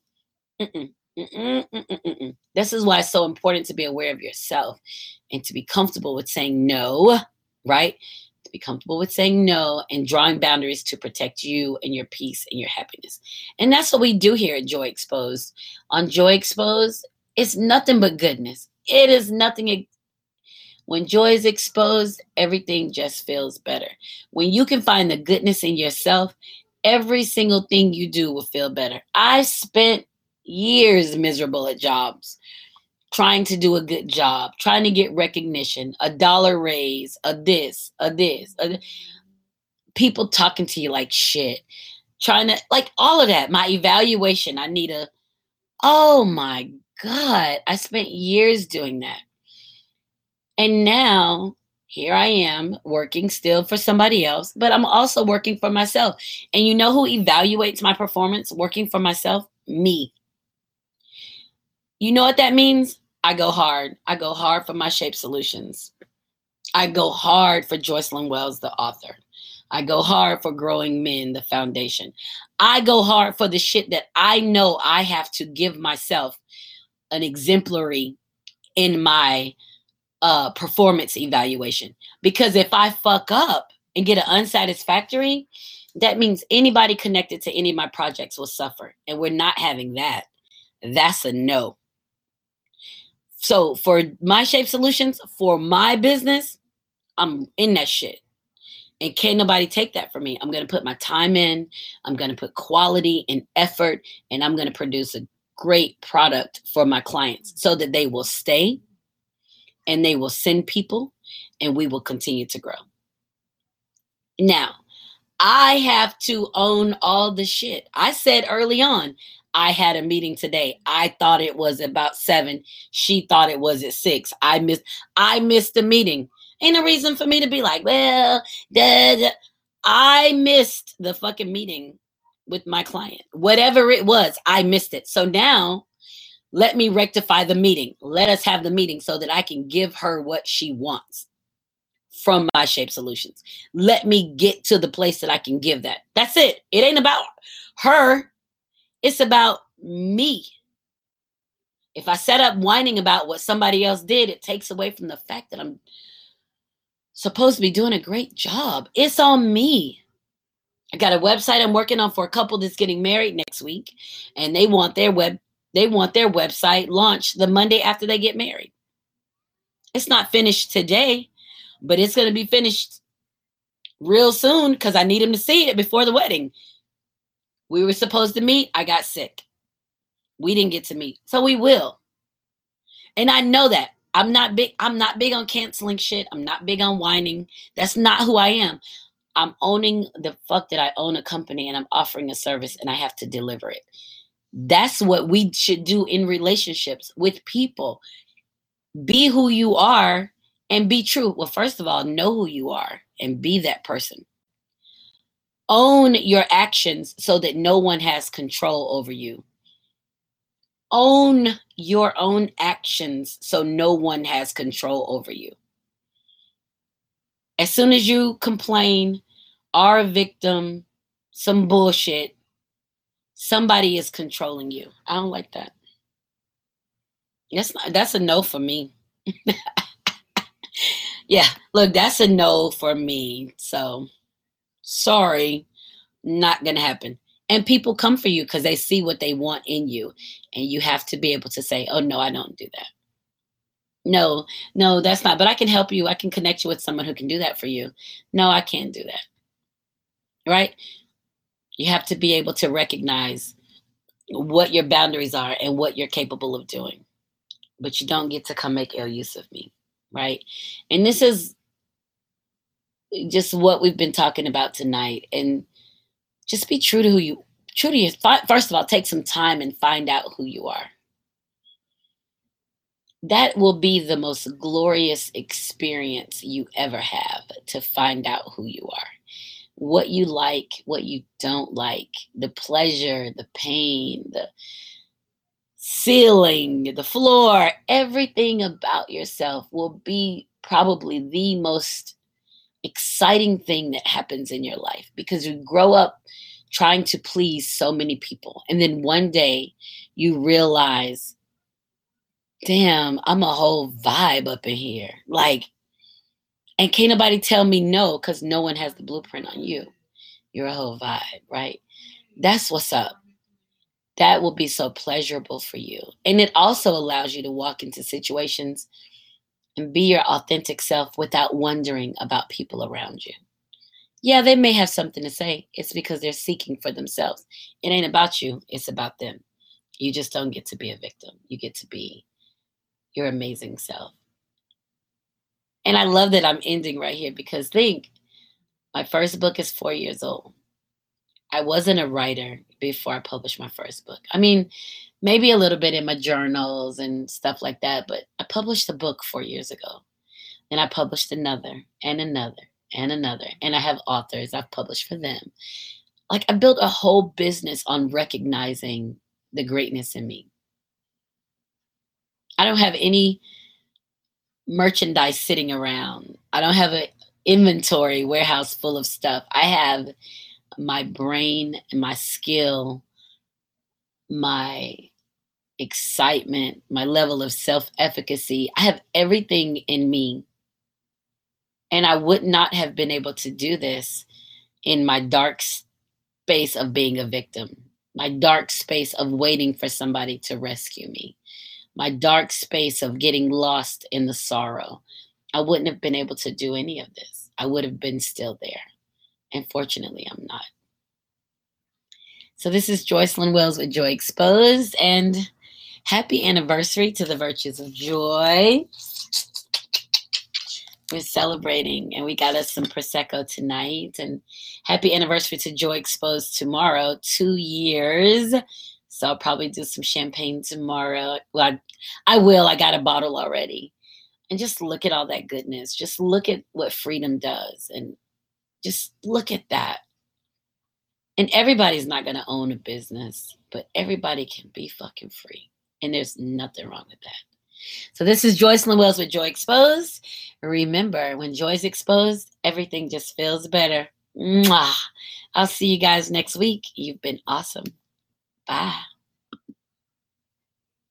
This is why it's so important to be aware of yourself and to be comfortable with saying no, right? To be comfortable with saying no and drawing boundaries to protect you and your peace and your happiness. And that's what we do here at Joy Exposed. On Joy Exposed, it's nothing but goodness. It is nothing. When joy is exposed, everything just feels better. When you can find the goodness in yourself, every single thing you do will feel better. I spent years miserable at jobs, trying to do a good job, trying to get recognition, a dollar raise, a this. People talking to you like shit, trying to, like, all of that. My evaluation, I need a, oh my God, I spent years doing that. And now here I am working still for somebody else, but I'm also working for myself. And you know who evaluates my performance working for myself? Me. You know what that means? I go hard. I go hard for my Shape Solutions. I go hard for Jocelyn Wells, the author. I go hard for Growing Men, the foundation. I go hard for the shit that I know I have to give myself an exemplary in my performance evaluation. Because if I fuck up and get an unsatisfactory, that means anybody connected to any of my projects will suffer. And we're not having that. That's a no. So for my Shape Solutions, for my business, I'm in that shit. And can't nobody take that from me. I'm going to put my time in. I'm going to put quality and effort. And I'm going to produce a great product for my clients so that they will stay and they will send people and we will continue to grow. Now, I have to own all the shit. I said early on, I had a meeting today. I thought it was about 7. She thought it was at 6. I missed the meeting. Ain't a reason for me to be like, well, duh. I missed the fucking meeting with my client. Whatever it was, I missed it. So now let me rectify the meeting. Let us have the meeting so that I can give her what she wants from my Shape Solutions. Let me get to the place that I can give that. That's it. It ain't about her. It's about me. If I set up whining about what somebody else did, it takes away from the fact that I'm supposed to be doing a great job. It's on me. I got a website I'm working on for a couple that's getting married next week, and they want their website launched the Monday after they get married. It's not finished today, but it's going to be finished real soon because I need them to see it before the wedding. We were supposed to meet. I got sick. We didn't get to meet. So we will. And I know that. I'm not big on canceling shit. I'm not big on whining. That's not who I am. I'm owning the fuck that I own a company and I'm offering a service and I have to deliver it. That's what we should do in relationships with people. Be who you are and be true. Well, first of all, know who you are and be that person. Own your actions so that no one has control over you. Own your own actions so no one has control over you. As soon as you complain, are a victim, some bullshit, somebody is controlling you. I don't like that. That's a no for me. Yeah, look, that's a no for me. So sorry, not going to happen. And people come for you because they see what they want in you. And you have to be able to say, oh, no, I don't do that. No, that's not. But I can help you. I can connect you with someone who can do that for you. No, I can't do that. Right? You have to be able to recognize what your boundaries are and what you're capable of doing. But you don't get to come make ill use of me. Right? And this is just what we've been talking about tonight, and just be true to you. First of all, take some time and find out who you are. that will be the most glorious experience you ever have, to find out who you are, what you like, what you don't like, the pleasure, the pain, the ceiling, the floor, everything about yourself will be probably the most exciting thing that happens in your life, because you grow up trying to please so many people. And then one day you realize, damn, I'm a whole vibe up in here. Like, and can't nobody tell me no, because no one has the blueprint on you. You're a whole vibe, right? That's what's up. That will be so pleasurable for you. And it also allows you to walk into situations and be your authentic self without wondering about people around you. Yeah, they may have something to say. It's because they're seeking for themselves. It ain't about you. It's about them. You just don't get to be a victim. You get to be your amazing self. And I love that I'm ending right here, because think, my first book is 4 years old. I wasn't a writer before I published my first book. I mean, maybe a little bit in my journals and stuff like that, but I published a book 4 years ago, and I published another and another and another. And I have authors. I've published for them. Like, I built a whole business on recognizing the greatness in me. I don't have any merchandise sitting around. I don't have an inventory warehouse full of stuff. I have my brain, my skill, my excitement, my level of self-efficacy. I have everything in me. And I would not have been able to do this in my dark space of being a victim, my dark space of waiting for somebody to rescue me, my dark space of getting lost in the sorrow. I wouldn't have been able to do any of this. I would have been still there. And fortunately, I'm not. So this is Jocelyn Wells with Joy Exposed, and happy anniversary to The Virtues of Joy. We're celebrating, and we got us some Prosecco tonight, and happy anniversary to Joy Exposed tomorrow, 2 years. So I'll probably do some champagne tomorrow. Well, I will. I got a bottle already. And just look at all that goodness. Just look at what freedom does, and just look at that. And everybody's not going to own a business, but everybody can be fucking free. And there's nothing wrong with that. So this is Jocelyn Wells with Joy Exposed. Remember, when Joy's exposed, everything just feels better. Mwah. I'll see you guys next week. You've been awesome. Bye.